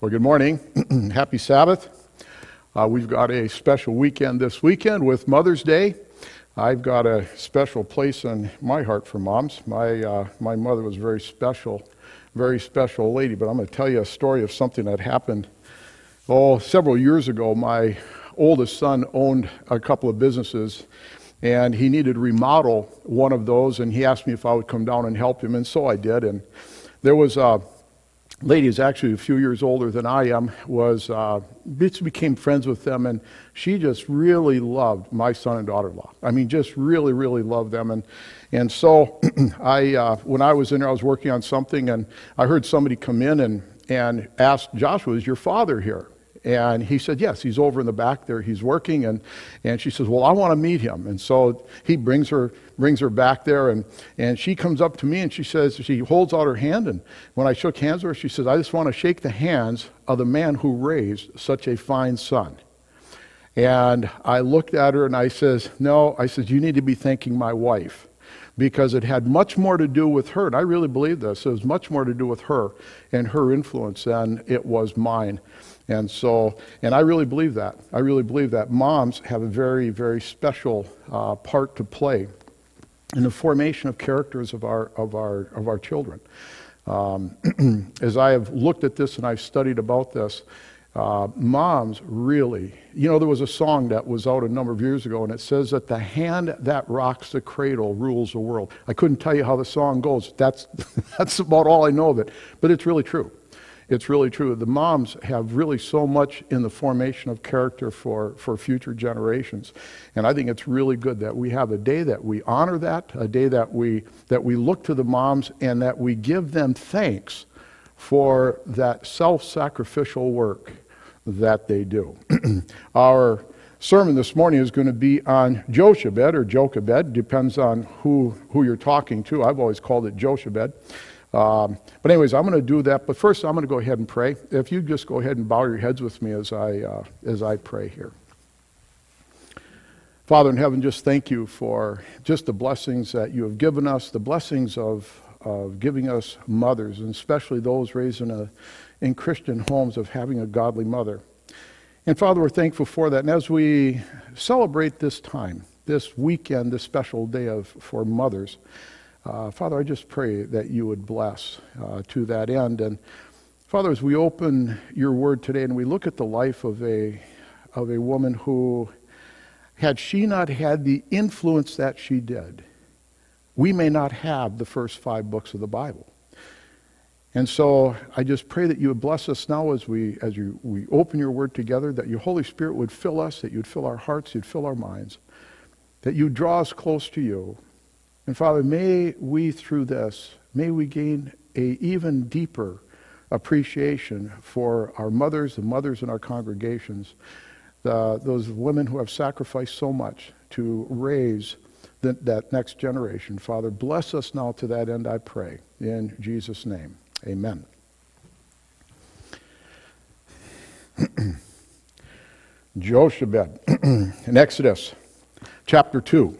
Well, good morning. Happy Sabbath. We've got a special weekend this weekend with Mother's Day. I've got a special place in my heart for moms. My mother was a very special lady, but I'm going to tell you a story of something that happened, several years ago. My oldest son owned a couple of businesses, and he needed to remodel one of those, and he asked me if I would come down and help him, and so I did. And there was a lady who's actually a few years older than I am, became friends with them, and she just really loved my son and daughter-in-law. I mean, just really, really loved them. And so when I was in there, I was working on something, and I heard somebody come in and asked, "Joshua, is your father here?" And he said, "Yes, he's over in the back there. He's working." And she says, "Well, I want to meet him." And so he brings her back there, and she comes up to me, and she holds out her hand. And when I shook hands with her, she says, "I just want to shake the hands of the man who raised such a fine son." And I looked at her, and I says, "No," I says, "you need to be thanking my wife," because it had much more to do with her, and I really believe this. It was much more to do with her and her influence than it was mine. And I really believe that. I really believe that moms have a very, very special part to play in the formation of characters of our children. As I have looked at this and I've studied about this, moms really, there was a song that was out a number of years ago, and it says that the hand that rocks the cradle rules the world. I couldn't tell you how the song goes. That's about all I know of it, but it's really true. It's really true. The moms have really so much in the formation of character for future generations. And I think it's really good that we have a day that we honor that, a day that we look to the moms and that we give them thanks for that self-sacrificial work that they do. Our sermon this morning is going to be on Jochebed, or Jochebed, depends on who you're talking to. I've always called it Jochebed. But anyways, I'm going to do that. But first, I'm going to go ahead and pray. If you just go ahead and bow your heads with me as I pray here. Father in heaven, just thank you for just the blessings that you have given us, the blessings of giving us mothers, and especially those raised in Christian homes, of having a godly mother. And Father, we're thankful for that. And as we celebrate this time, this weekend, this special day for mothers, Father, I just pray that you would bless to that end. And Father, as we open your word today and we look at the life of a woman who, had she not had the influence that she did, we may not have the first 5 books of the Bible. And so I just pray that you would bless us now as we open your word together, that your Holy Spirit would fill us, that you'd fill our hearts, you'd fill our minds, that you'd draw us close to you. And Father, through this, may we gain an even deeper appreciation for our mothers, the mothers in our congregations, those women who have sacrificed so much to raise that next generation. Father, bless us now to that end, I pray. In Jesus' name, amen. Jochebed, in Exodus chapter 2.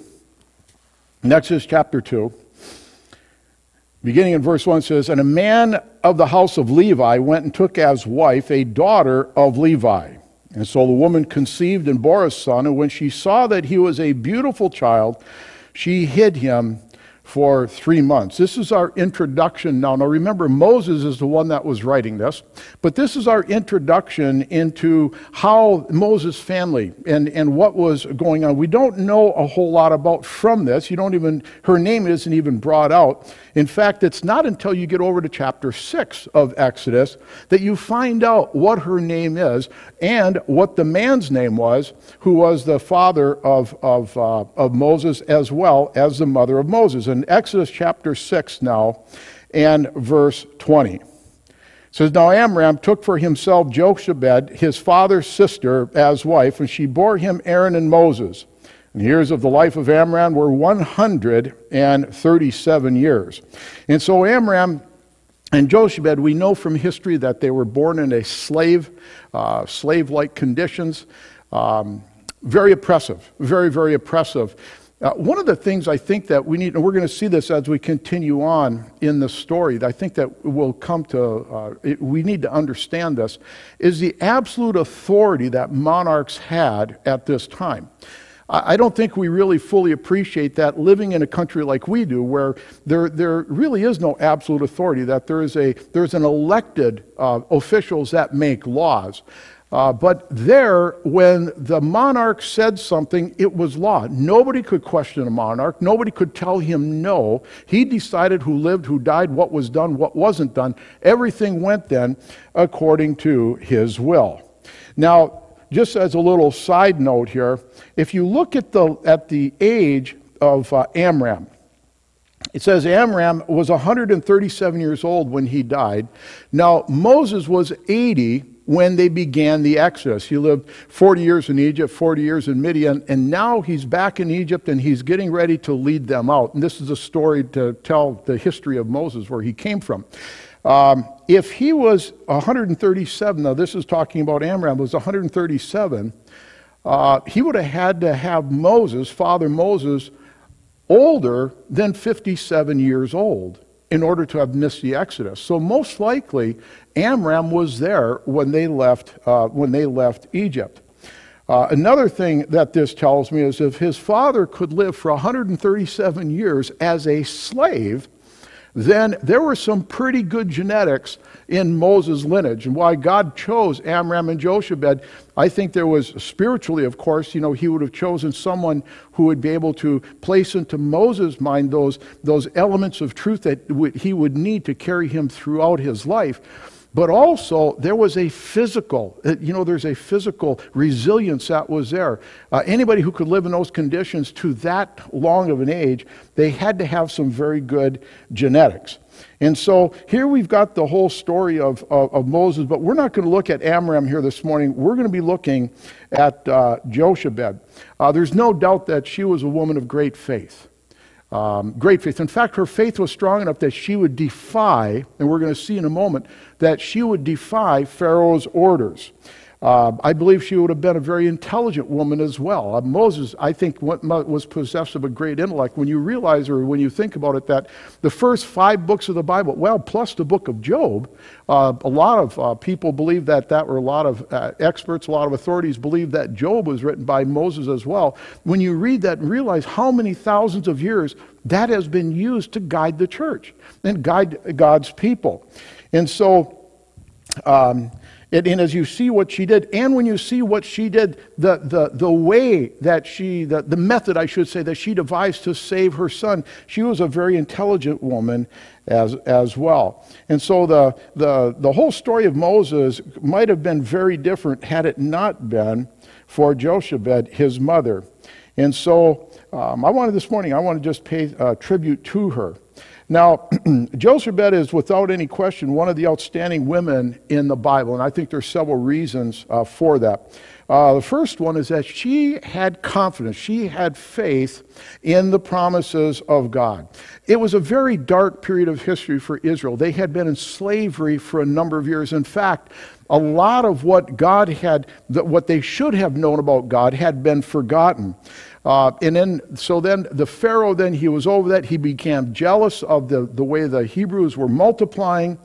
In Exodus chapter 2, beginning in verse 1, says, "And a man of the house of Levi went and took as wife a daughter of Levi. And so the woman conceived and bore a son, and when she saw that he was a beautiful child, she hid him for 3 months." This is our introduction now. Now remember, Moses is the one that was writing this, but this is our introduction into how Moses' family and what was going on. We don't know a whole lot about from this. Her name isn't even brought out. In fact, it's not until you get over to chapter 6 of Exodus that you find out what her name is and what the man's name was, who was the father of Moses as well as the mother of Moses. And in Exodus chapter 6 now, and verse 20. It says, "Now Amram took for himself Jochebed, his father's sister, as wife, and she bore him Aaron and Moses. And the years of the life of Amram were 137 years. And so Amram and Jochebed, we know from history that they were born in a slave-like conditions. Very oppressive, very, very oppressive. One of the things I think that we need, and we're going to see this as we continue on in the story, I think that will come to, we need to understand this, is the absolute authority that monarchs had at this time. I don't think we really fully appreciate that living in a country like we do, where there really is no absolute authority, that there's an elected officials that make laws. But there, when the monarch said something, it was law. Nobody could question a monarch. Nobody could tell him no. He decided who lived, who died, what was done, what wasn't done. Everything went then according to his will. Now, just as a little side note here, if you look at the age of Amram, it says Amram was 137 years old when he died. Now, Moses was 80 when they began the Exodus. He lived 40 years in Egypt, 40 years in Midian, and now he's back in Egypt and he's getting ready to lead them out. And this is a story to tell the history of Moses, where he came from. If he was 137, now this is talking about Amram, was 137, he would have had to have Moses, Father Moses, older than 57 years old in order to have missed the Exodus. So most likely, Amram was there when they left Egypt. Another thing that this tells me is if his father could live for 137 years as a slave, then there were some pretty good genetics in Moses' lineage. And why God chose Amram and Jochebed, I think there was spiritually, of course, you know, he would have chosen someone who would be able to place into Moses' mind those elements of truth that he would need to carry him throughout his life. But also, there was a physical, you know, there's a physical resilience that was there. Anybody who could live in those conditions to that long of an age, they had to have some very good genetics. And so here we've got the whole story of Moses, but we're not going to look at Amram here this morning. We're going to be looking at Jochebed. There's no doubt that she was a woman of great faith. Great faith. In fact, her faith was strong enough that she would defy, and we're going to see in a moment, that she would defy Pharaoh's orders. I believe she would have been a very intelligent woman as well. Moses, I think, was possessed of a great intellect. When you realize, or when you think about it, that the first 5 books of the Bible, well, plus the book of Job, a lot of people believe that were a lot of experts, a lot of authorities believe that Job was written by Moses as well. When you read that and realize how many thousands of years that has been used to guide the church and guide God's people. And so, and as you see what she did, and when you see what she did, the way that she, the method, I should say, that she devised to save her son, she was a very intelligent woman as well. And so the whole story of Moses might have been very different had it not been for Jochebed, his mother. And so I want to just pay tribute to her. Now, Jochebed is without any question one of the outstanding women in the Bible, and I think there's several reasons for that. The first one is that she had confidence, she had faith in the promises of God. It was a very dark period of history for Israel. They had been in slavery for a number of years. In fact, a lot of what God had, what they should have known about God, had been forgotten. So then the Pharaoh, then he was over that. He became jealous of the way the Hebrews were multiplying.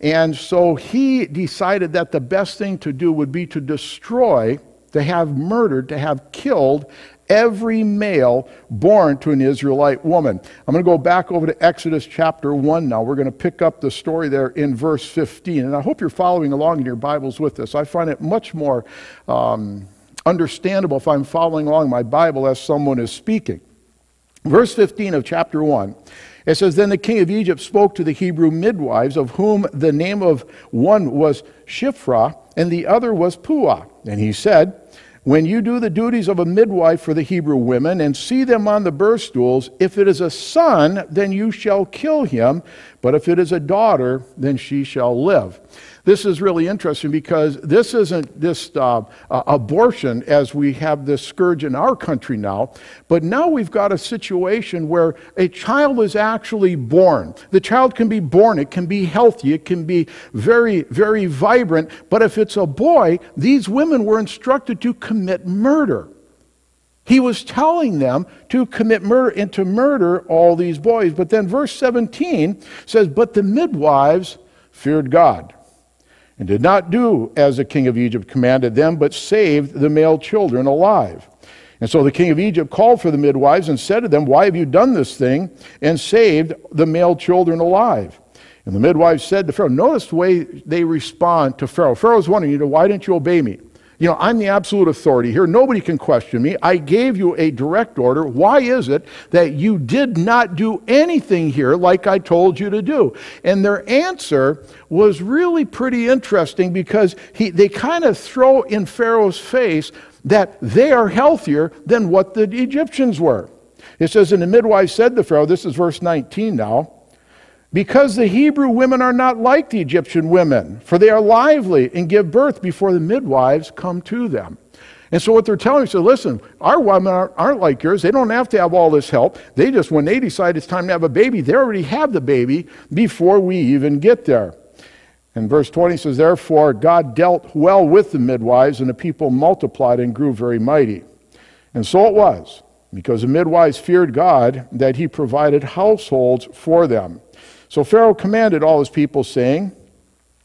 And so he decided that the best thing to do would be to destroy, to have murdered, to have killed every male born to an Israelite woman. I'm going to go back over to Exodus chapter 1 now. We're going to pick up the story there in verse 15. And I hope you're following along in your Bibles with this. I find it much more understandable if I'm following along my Bible as someone is speaking. Verse 15 of chapter 1, it says, "Then the king of Egypt spoke to the Hebrew midwives, of whom the name of one was Shiphrah, and the other was Puah. And he said, 'When you do the duties of a midwife for the Hebrew women, and see them on the birth stools, if it is a son, then you shall kill him, but if it is a daughter, then she shall live.'" This is really interesting because this isn't just abortion as we have this scourge in our country now, but now we've got a situation where a child is actually born. The child can be born, it can be healthy, it can be very, very vibrant, but if it's a boy, these women were instructed to commit murder. He was telling them to commit murder and to murder all these boys. But then verse 17 says, but the midwives feared God and did not do as the king of Egypt commanded them, but saved the male children alive. And so the king of Egypt called for the midwives and said to them, why have you done this thing and saved the male children alive? And the midwives said to Pharaoh, notice the way they respond to Pharaoh. Pharaoh's wondering, why didn't you obey me? You know, I'm the absolute authority here. Nobody can question me. I gave you a direct order. Why is it that you did not do anything here like I told you to do? And their answer was really pretty interesting, because they kind of throw in Pharaoh's face that they are healthier than what the Egyptians were. It says, and the midwife said to Pharaoh, this is verse 19 now, because the Hebrew women are not like the Egyptian women, for they are lively and give birth before the midwives come to them. And so what they're telling us is, listen, our women aren't like yours. They don't have to have all this help. They just, when they decide it's time to have a baby, they already have the baby before we even get there. And verse 20 says, therefore God dealt well with the midwives, and the people multiplied and grew very mighty. And so it was, because the midwives feared God, that he provided households for them. So Pharaoh commanded all his people, saying,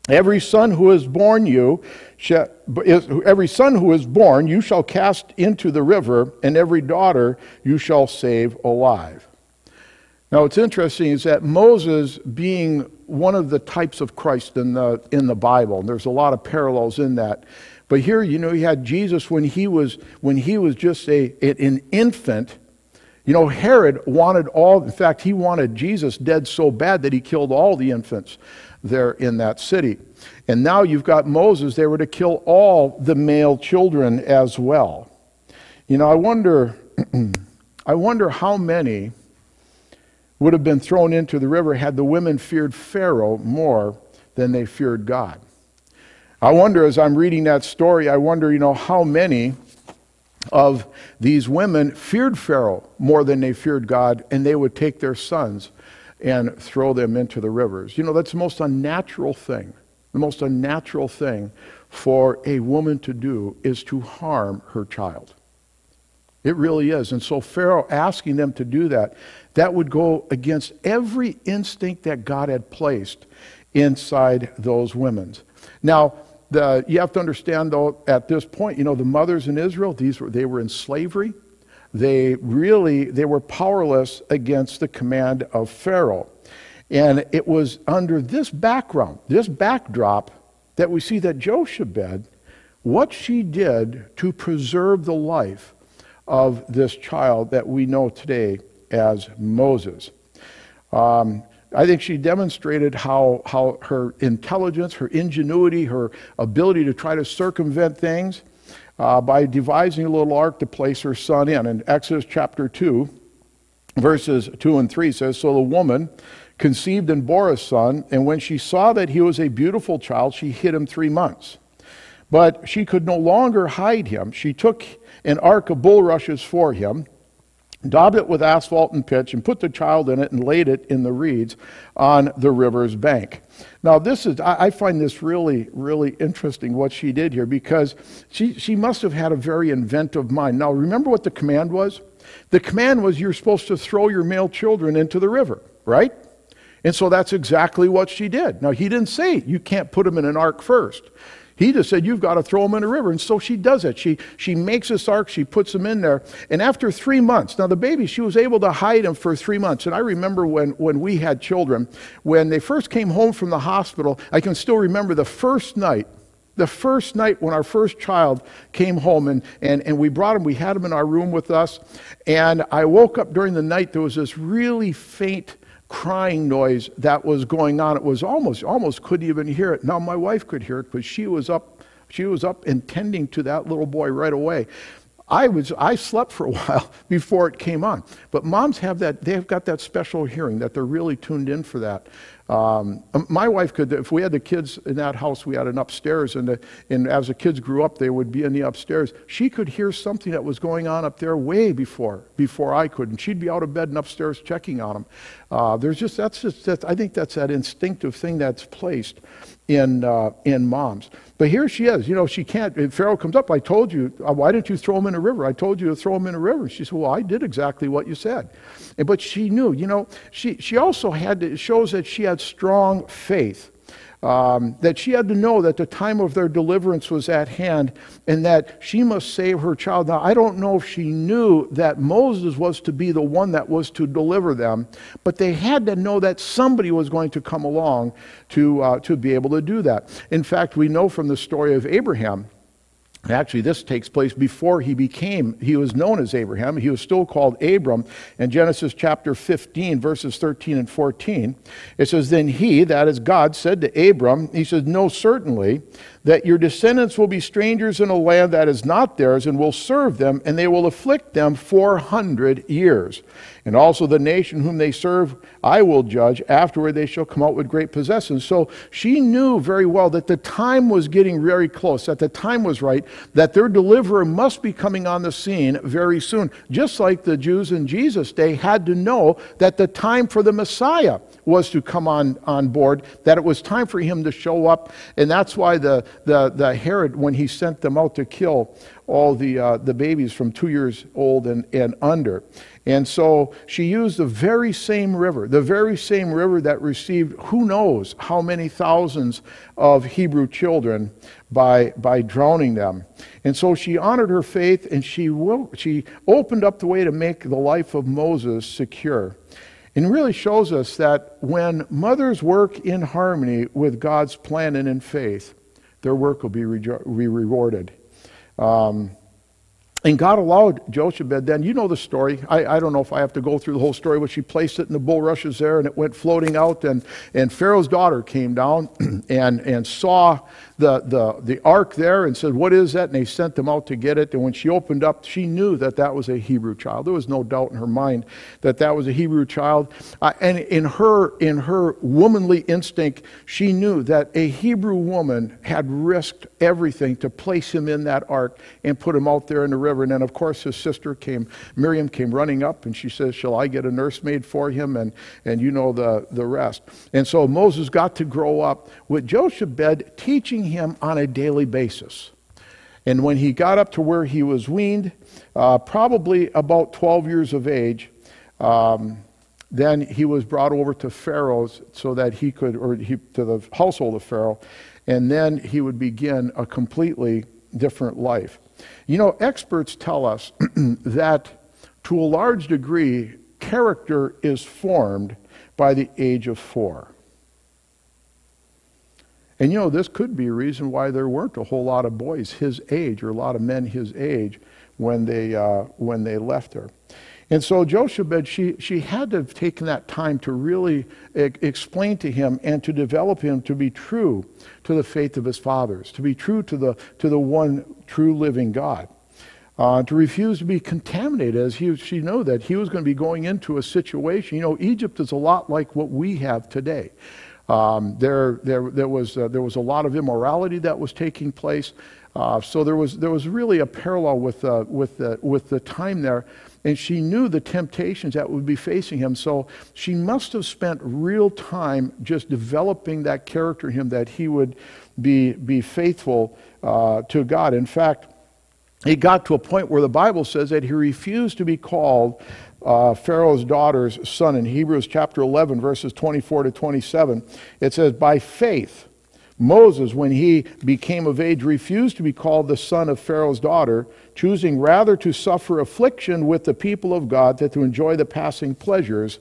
every son who is born you shall cast into the river, and every daughter you shall save alive. Now what's interesting is that Moses, being one of the types of Christ in the Bible, and there's a lot of parallels in that. But here, you had Jesus when he was just an infant. Herod wanted he wanted Jesus dead so bad that he killed all the infants there in that city. And now you've got Moses, they were to kill all the male children as well. I wonder how many would have been thrown into the river had the women feared Pharaoh more than they feared God. I wonder, as I'm reading that story, how many of these women feared Pharaoh more than they feared God, and they would take their sons and throw them into the rivers. That's the most unnatural thing for a woman to do, is to harm her child. It really is. And so Pharaoh asking them to do that, that would go against every instinct that God had placed inside those women. Now, you have to understand, though, at this point, the mothers in Israel, they were in slavery. They were powerless against the command of Pharaoh. And it was under this background, this backdrop, that we see that Jochebed, what she did to preserve the life of this child that we know today as Moses. I think she demonstrated how her intelligence, her ingenuity, her ability to try to circumvent things by devising a little ark to place her son in. And Exodus chapter 2, verses 2 and 3 says, so the woman conceived and bore a son, and when she saw that he was a beautiful child, she hid him 3 months. But she could no longer hide him. She took an ark of bulrushes for him, daubed it with asphalt and pitch, and put the child in it, and laid it in the reeds on the river's bank. Now I find this really, really interesting what she did here, because she must have had a very inventive mind. Now remember what the command was? The command was you're supposed to throw your male children into the river, right? And so that's exactly what she did. Now he didn't say you can't put them in an ark first. He just said, you've got to throw them in a river. And so she does it. She makes this ark. She puts them in there. And after 3 months, now the baby, she was able to hide him for 3 months. And I remember when we had children, when they first came home from the hospital, I can still remember the first night when our first child came home. And we had him in our room with us. And I woke up during the night. There was this really faint crying noise that was going on. It was almost couldn't even hear it. Now my wife could hear it because she was up and tending to that little boy right away. I slept for a while before it came on. But moms have that special hearing that they're really tuned in for that. My wife could, if we had the kids in that house, we had an upstairs, and as the kids grew up, they would be in the upstairs. She could hear something that was going on up there way before I could, and she'd be out of bed and upstairs checking on them. I think that's that instinctive thing that's placed in moms. But here she is, you know, she can't, Pharaoh comes up, I told you, why didn't you throw him in a river? I told you to throw him in a river. She said, well, I did exactly what you said. But she knew, you know, she also had, it shows that she had strong faith, that she had to know that the time of their deliverance was at hand and that she must save her child. Now, I don't know if she knew that Moses was to be the one that was to deliver them, but they had to know that somebody was going to come along to be able to do that. In fact, we know from the story of Abraham, actually, this takes place before he was known as Abraham. He was still called Abram. In Genesis chapter 15, verses 13 and 14, it says, then he, that is God, said to Abram, he says, know certainly that your descendants will be strangers in a land that is not theirs and will serve them, and they will afflict them 400 years. And also the nation whom they serve I will judge. Afterward they shall come out with great possessions. So she knew very well that the time was getting very close, that the time was right, that their deliverer must be coming on the scene very soon. Just like the Jews in Jesus' day had to know that the time for the Messiah was to come on board, that it was time for him to show up. And that's why the Herod, when he sent them out to kill all the babies from 2 years old and under. And so she used the very same river that received who knows how many thousands of Hebrew children by drowning them. And so she honored her faith, and she opened up the way to make the life of Moses secure. And it really shows us that when mothers work in harmony with God's plan and in faith, their work will be rewarded. And God allowed Jochebed then, you know the story, I don't know if I have to go through the whole story, but she placed it in the bulrushes there and it went floating out, and Pharaoh's daughter came down and saw the ark there and said, what is that? And they sent them out to get it, and when she opened up, she knew that that was a Hebrew child. There was no doubt in her mind that that was a Hebrew child. And in her womanly instinct, she knew that a Hebrew woman had risked everything to place him in that ark and put him out there in the river. And then, of course, his sister Miriam came running up, and she says, shall I get a nursemaid for him? And you know the rest. And so Moses got to grow up with Jochebed teaching him on a daily basis. And when he got up to where he was weaned, probably about 12 years of age, then he was brought over to Pharaoh's so that he could, to the household of Pharaoh, and then he would begin a completely different life. You know, experts tell us that to a large degree, character is formed by the age of 4. And you know, this could be a reason why there weren't a whole lot of boys his age or a lot of men his age when they left her. And so Jochebed, she had to have taken that time to really explain to him and to develop him to be true to the faith of his fathers, to be true to the one true living God, to refuse to be contaminated, as she knew that he was going to be going into a situation. You know, Egypt is a lot like what we have today. There was a lot of immorality that was taking place, so there was really a parallel with the time there. And she knew the temptations that would be facing him, so she must have spent real time just developing that character in him, that he would be faithful to God. In fact, it got to a point where the Bible says that he refused to be called Pharaoh's daughter's son. In Hebrews chapter 11, verses 24 to 27, it says, by faith, Moses, when he became of age, refused to be called the son of Pharaoh's daughter, choosing rather to suffer affliction with the people of God than to enjoy the passing pleasures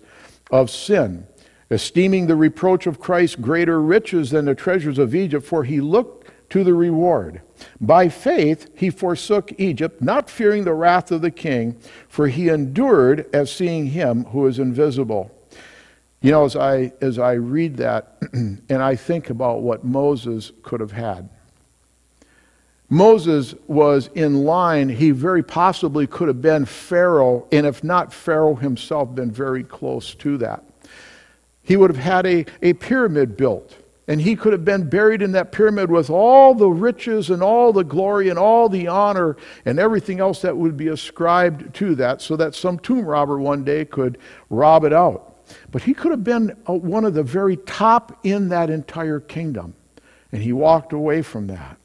of sin, esteeming the reproach of Christ greater riches than the treasures of Egypt, for he looked to the reward. By faith he forsook Egypt, not fearing the wrath of the king, for he endured as seeing him who is invisible. You know, as I read that and I think about what Moses could have had, Moses was in line. He very possibly could have been Pharaoh, and if not Pharaoh himself, been very close to that. He would have had a pyramid built, and he could have been buried in that pyramid with all the riches and all the glory and all the honor and everything else that would be ascribed to that, so that some tomb robber one day could rob it out. But he could have been one of the very top in that entire kingdom, and he walked away from that.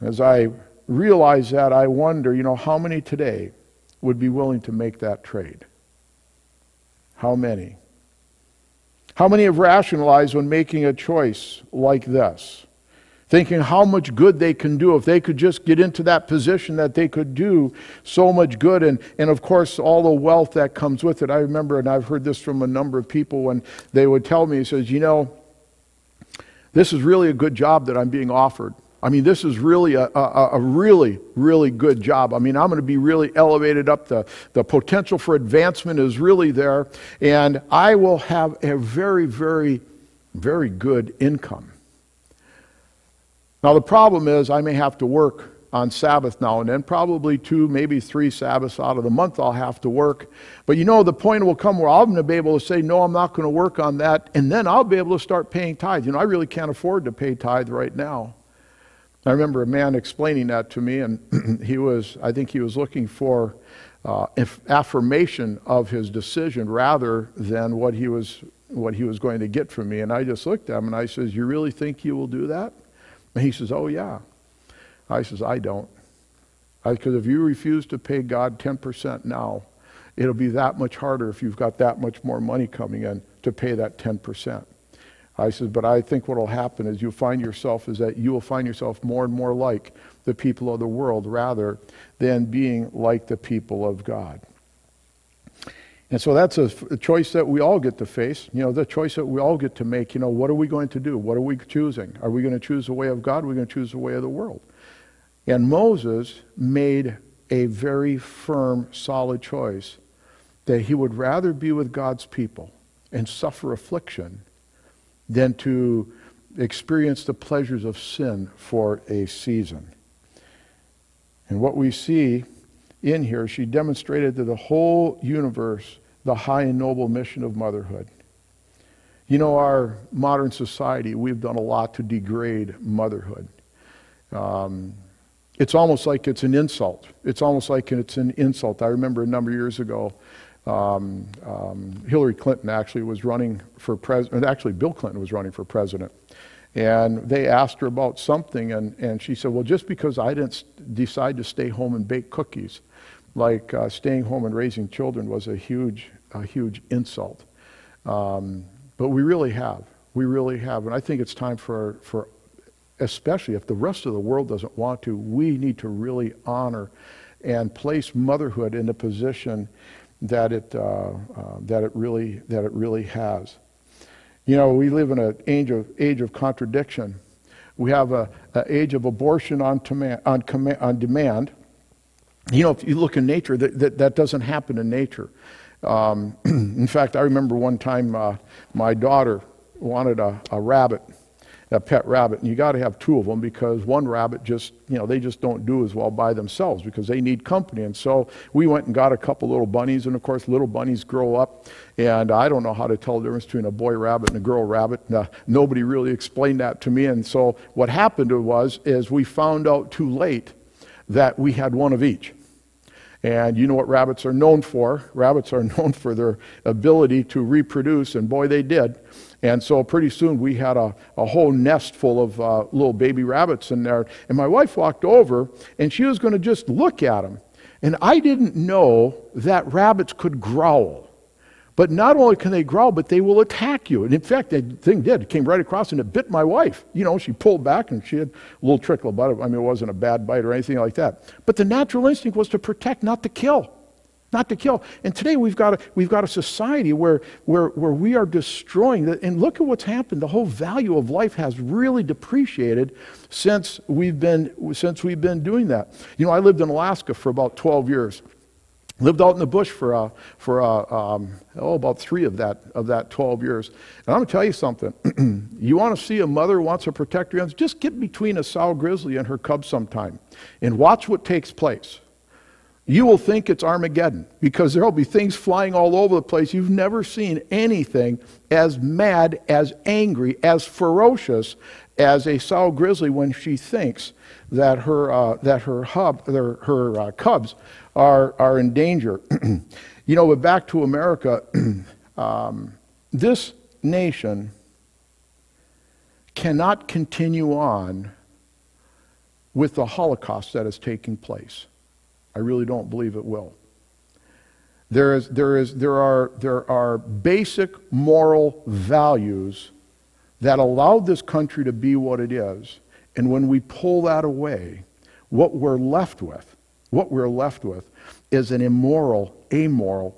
As I realize that, I wonder, you know, how many today would be willing to make that trade? How many? How many have rationalized when making a choice like this, thinking how much good they can do if they could just get into that position, that they could do so much good, and of course all the wealth that comes with it. I remember, and I've heard this from a number of people when they would tell me, he says, you know, this is really a good job that I'm being offered. I mean, this is really a really, really good job. I mean, I'm going to be really elevated up. The potential for advancement is really there. And I will have a very, very, very good income. Now, the problem is I may have to work on Sabbath now and then, probably 2, maybe 3 Sabbaths out of the month I'll have to work. But you know, the point will come where I'm going to be able to say, no, I'm not going to work on that. And then I'll be able to start paying tithe. You know, I really can't afford to pay tithe right now. I remember a man explaining that to me, and I think he was looking for affirmation of his decision rather than what he was going to get from me. And I just looked at him and I says, you really think you will do that? And he says, oh yeah. I says, I don't. Because if you refuse to pay God 10% now, it'll be that much harder if you've got that much more money coming in to pay that 10%. I said, but I think what will happen is you will find yourself more and more like the people of the world rather than being like the people of God. And so that's a choice that we all get to face, you know, the choice that we all get to make. You know, what are we going to do? What are we choosing? Are we going to choose the way of God? Are we going to choose the way of the world? And Moses made a very firm, solid choice that he would rather be with God's people and suffer affliction than to experience the pleasures of sin for a season. And what we see in here, she demonstrated to the whole universe the high and noble mission of motherhood. You know, our modern society, we've done a lot to degrade motherhood. It's almost like it's an insult. It's almost like it's an insult. I remember a number of years ago, Hillary Clinton actually was running for president. Actually, Bill Clinton was running for president. And they asked her about something, and she said, well, just because I didn't decide to stay home and bake cookies, like staying home and raising children was a huge insult. But we really have. And I think it's time for especially if the rest of the world doesn't want to, we need to really honor and place motherhood in a position that it really has. You know, we live in an age of contradiction. We have an age of abortion on demand. You know, if you look in nature, that doesn't happen in nature. In fact, I remember one time my daughter wanted a rabbit, a pet rabbit, and you got to have 2 of them because one rabbit just, you know, they just don't do as well by themselves because they need company. And so we went and got a couple little bunnies, and of course little bunnies grow up, and I don't know how to tell the difference between a boy rabbit and a girl rabbit. Nobody really explained that to me, and so what happened was we found out too late that we had one of each. And you know what rabbits are known for? Rabbits are known for their ability to reproduce, and boy, they did. And so pretty soon we had a whole nest full of little baby rabbits in there. And my wife walked over, and she was going to just look at them. And I didn't know that rabbits could growl. But not only can they growl, but they will attack you. And in fact, the thing did. It came right across and it bit my wife. You know, she pulled back and she had a little trickle about it. I mean, it wasn't a bad bite or anything like that. But the natural instinct was to protect, not to kill. Not to kill. And today we've got a society where we are destroying that. And look at what's happened. The whole value of life has really depreciated since we've been doing that. You know, I lived in Alaska for about 12 years. Lived out in the bush for about 3 of that 12 years. And I'm going to tell you something. You want to see a mother wants to protect her young, just get between a sow grizzly and her cubs sometime and watch what takes place. you will think it's Armageddon, because there will be things flying all over the place. You've never seen anything as mad, as angry, as ferocious as a sow grizzly when she thinks that her cubs are in danger. You know, but back to America, this nation cannot continue on with the Holocaust that is taking place. I really don't believe it will. There are basic moral values that allowed this country to be what it is, and when we pull that away, what we're left with is an amoral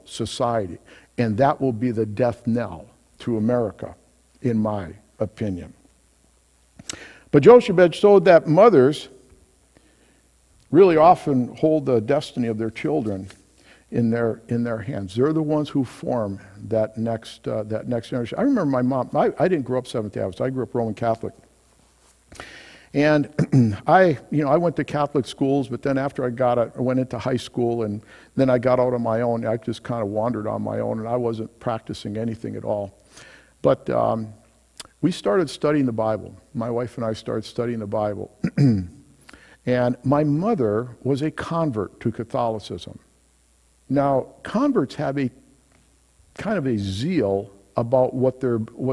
society, and that will be the death knell to America, in my opinion. But Jochebed showed that mothers really often hold the destiny of their children in their hands. They're the ones who form that next generation. I remember my mom. I didn't grow up Seventh-day Adventist. I grew up Roman Catholic, and I went to Catholic schools. But then after I went into high school, and then I got out on my own. I just kind of wandered on my own, and I wasn't practicing anything at all. But we started studying the Bible. My wife and I started studying the Bible. And my mother was a convert to Catholicism. Now, converts have a kind of a zeal about what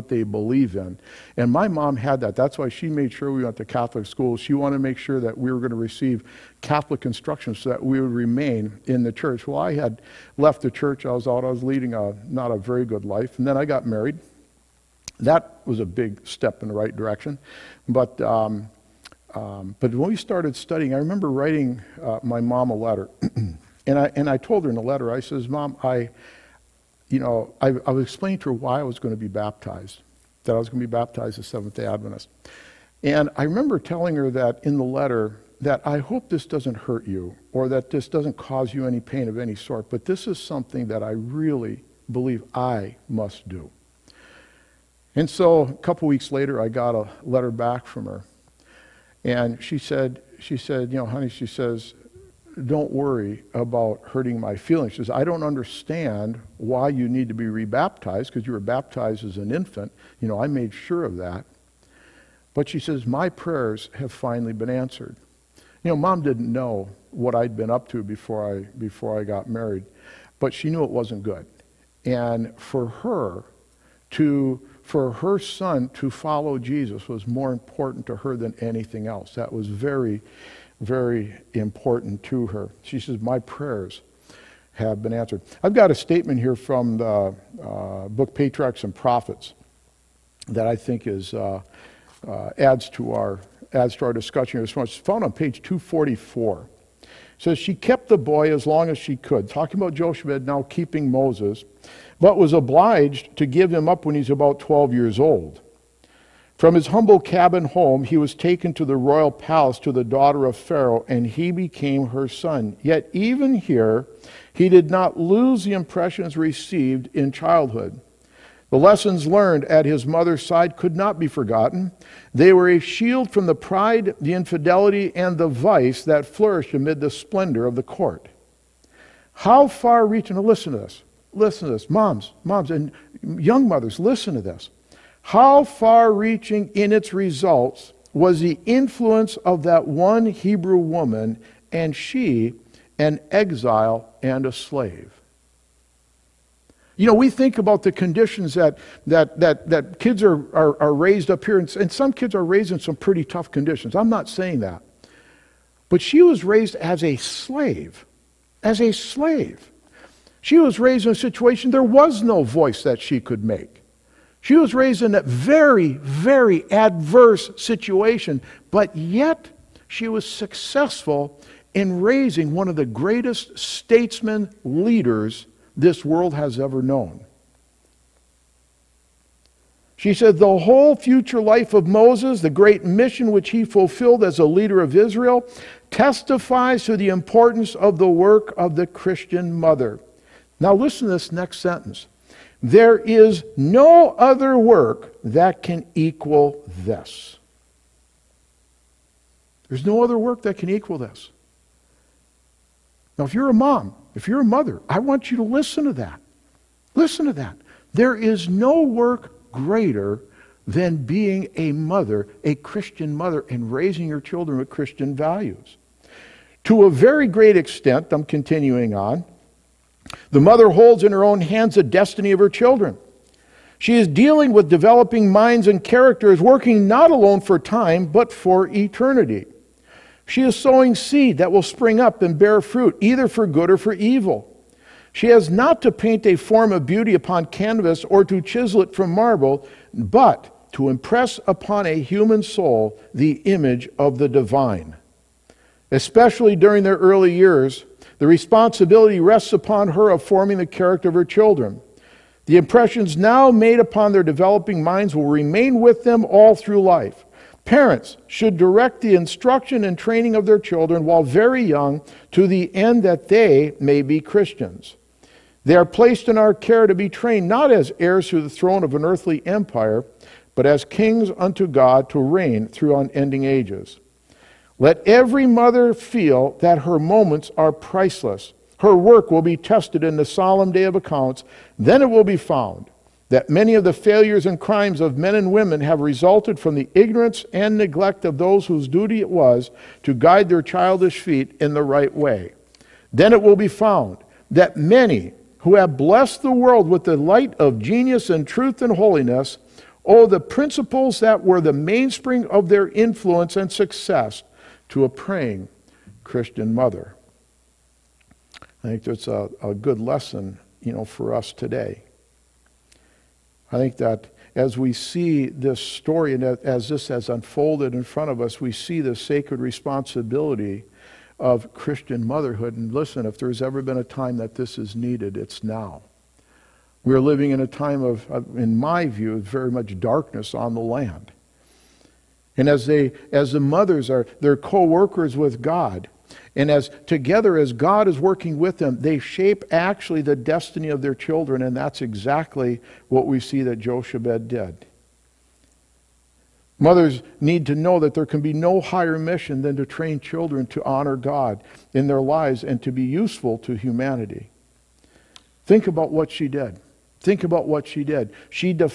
they believe in. And my mom had that. That's why she made sure we went to Catholic school. She wanted to make sure that we were going to receive Catholic instruction so that we would remain in the church. Well, I had left the church. I was out. I was leading not a very good life. And then I got married. That was a big step in the right direction. But when we started studying, I remember writing my mom a letter, and I told her in the letter, I says, "Mom, I was explaining to her why I was going to be baptized, that I was going to be baptized as Seventh-day Adventist." And I remember telling her that in the letter that I hope this doesn't hurt you or that this doesn't cause you any pain of any sort, but this is something that I really believe I must do. And so a couple weeks later, I got a letter back from her. And she said, "You know, honey," she says, "don't worry about hurting my feelings." She says, "I don't understand why you need to be rebaptized, because you were baptized as an infant. You know, I made sure of that." But she says, "My prayers have finally been answered." You know, Mom didn't know what I'd been up to before I got married, but she knew it wasn't good. And for her son to follow Jesus was more important to her than anything else. That was very, very important to her. She says, "My prayers have been answered." I've got a statement here from the book Patriarchs and Prophets that I think is adds to our discussion here. It's found on page 244. It says, "She kept the boy as long as she could," talking about Jochebed now keeping Moses, "but was obliged to give him up when he's about 12 years old. From his humble cabin home, he was taken to the royal palace to the daughter of Pharaoh, and he became her son. Yet even here, he did not lose the impressions received in childhood. The lessons learned at his mother's side could not be forgotten. They were a shield from the pride, the infidelity, and the vice that flourished amid the splendor of the court." How far-reaching, now listen to this. Listen to this. Moms, and young mothers, listen to this. "How far-reaching in its results was the influence of that one Hebrew woman, and she an exile and a slave." You know, we think about the conditions that kids are raised up here, and some kids are raised in some pretty tough conditions. I'm not saying that. But she was raised as a slave. As a slave. She was raised in a situation there was no voice that she could make. She was raised in a very, very adverse situation, but yet she was successful in raising one of the greatest statesmen, leaders this world has ever known. She said, "The whole future life of Moses, the great mission which he fulfilled as a leader of Israel, testifies to the importance of the work of the Christian mother." Now listen to this next sentence. "There is no other work that can equal this." There's no other work that can equal this. Now, if you're a mom, if you're a mother, I want you to listen to that. Listen to that. There is no work greater than being a mother, a Christian mother, and raising your children with Christian values. To a very great extent, I'm continuing on, the mother holds in her own hands the destiny of her children. She is dealing with developing minds and characters, working not alone for time, but for eternity. She is sowing seed that will spring up and bear fruit, either for good or for evil. She has not to paint a form of beauty upon canvas or to chisel it from marble, but to impress upon a human soul the image of the divine. Especially during their early years, the responsibility rests upon her of forming the character of her children. The impressions now made upon their developing minds will remain with them all through life. Parents should direct the instruction and training of their children while very young to the end that they may be Christians. They are placed in our care to be trained not as heirs to the throne of an earthly empire, but as kings unto God to reign through unending ages. Let every mother feel that her moments are priceless. Her work will be tested in the solemn day of accounts. Then it will be found that many of the failures and crimes of men and women have resulted from the ignorance and neglect of those whose duty it was to guide their childish feet in the right way. Then it will be found that many who have blessed the world with the light of genius and truth and holiness owe the principles that were the mainspring of their influence and success to a praying Christian mother. I think that's a good lesson, for us today. I think that as we see this story and as this has unfolded in front of us, we see the sacred responsibility of Christian motherhood. And listen, if there's ever been a time that this is needed, it's now. We're living in a time of, in my view, very much darkness on the land. And as the mothers are, they're co-workers with God, and as together as God is working with them, they shape actually the destiny of their children, and that's exactly what we see that Jochebed did. Mothers need to know that there can be no higher mission than to train children to honor God in their lives and to be useful to humanity. Think about what she did. Think about what she did. She had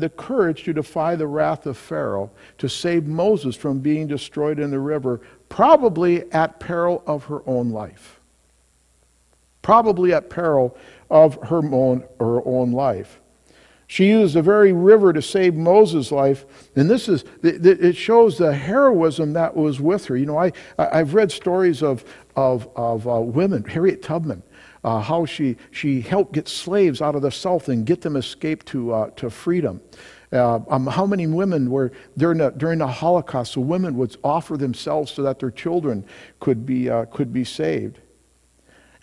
the courage to defy the wrath of Pharaoh to save Moses from being destroyed in the river, probably at peril of her own life. Probably at peril of her own life. She used the very river to save Moses' life, and this is, it shows the heroism that was with her. I've read stories of women, Harriet Tubman, how she helped get slaves out of the South and get them escaped to freedom. How many women were, during the Holocaust, the women would offer themselves so that their children could be saved.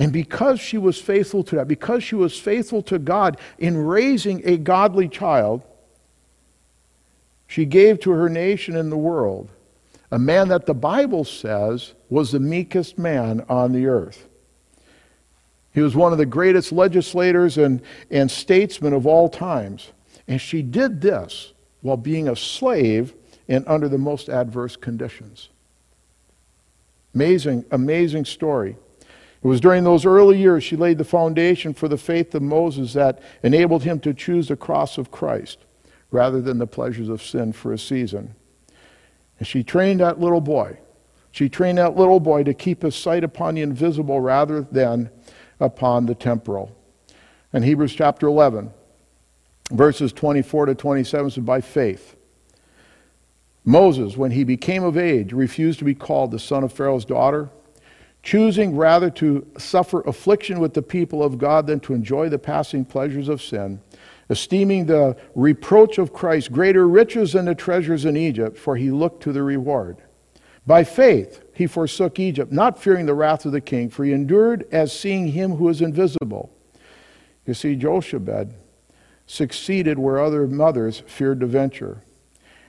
And because she was faithful to that, because she was faithful to God in raising a godly child, she gave to her nation and the world a man that the Bible says was the meekest man on the earth. He was one of the greatest legislators and statesmen of all times. And she did this while being a slave and under the most adverse conditions. Amazing, amazing story. It was during those early years she laid the foundation for the faith of Moses that enabled him to choose the cross of Christ rather than the pleasures of sin for a season. And she trained that little boy. She trained that little boy to keep his sight upon the invisible rather than upon the temporal. In Hebrews chapter 11, verses 24 to 27, says, by faith, Moses, when he became of age, refused to be called the son of Pharaoh's daughter, choosing rather to suffer affliction with the people of God than to enjoy the passing pleasures of sin, esteeming the reproach of Christ greater riches than the treasures in Egypt, for he looked to the reward. By faith, he forsook Egypt, not fearing the wrath of the king, for he endured as seeing him who is invisible. You see, Jochebed succeeded where other mothers feared to venture.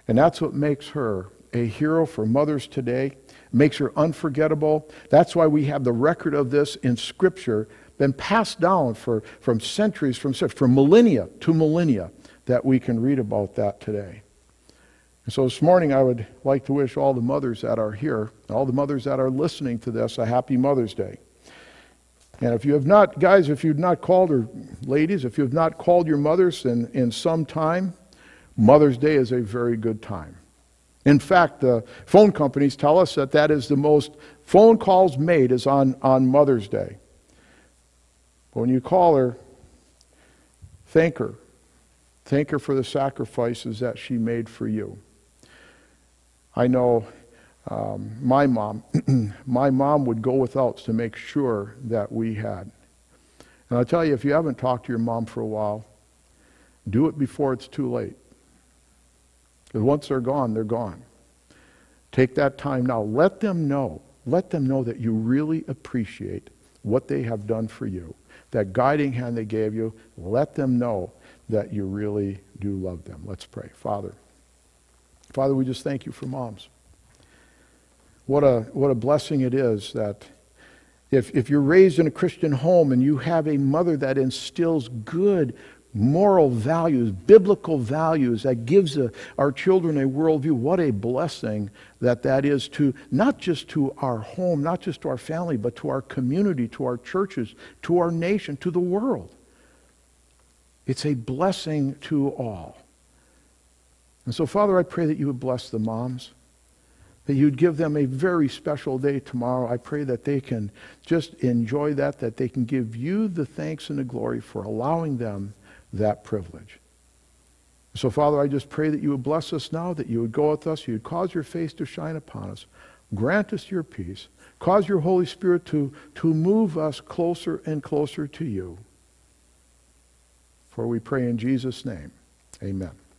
And that's what makes her a hero for mothers today, makes her unforgettable. That's why we have the record of this in Scripture, been passed down from centuries, from millennia to millennia, that we can read about that today. So this morning, I would like to wish all the mothers that are here, all the mothers that are listening to this, a happy Mother's Day. And if you have not, guys, if you've not called, or ladies, if you've not called your mothers in some time, Mother's Day is a very good time. In fact, the phone companies tell us that that is the most phone calls made is on Mother's Day. But when you call her, thank her. Thank her for the sacrifices that she made for you. I know my mom, my mom would go without to make sure that we had. And I'll tell you, if you haven't talked to your mom for a while, do it before it's too late. Because once they're gone, they're gone. Take that time now. Let them know. Let them know that you really appreciate what they have done for you. That guiding hand they gave you, let them know that you really do love them. Let's pray. Father, Father, we just thank you for moms. What a blessing it is that if you're raised in a Christian home and you have a mother that instills good moral values, biblical values, that gives our children a worldview, what a blessing that is to, not just to our home, not just to our family, but to our community, to our churches, to our nation, to the world. It's a blessing to all. And so, Father, I pray that you would bless the moms, that you'd give them a very special day tomorrow. I pray that they can just enjoy that they can give you the thanks and the glory for allowing them that privilege. So, Father, I just pray that you would bless us now, that you would go with us, you would cause your face to shine upon us, grant us your peace, cause your Holy Spirit to move us closer and closer to you. For we pray in Jesus' name, amen.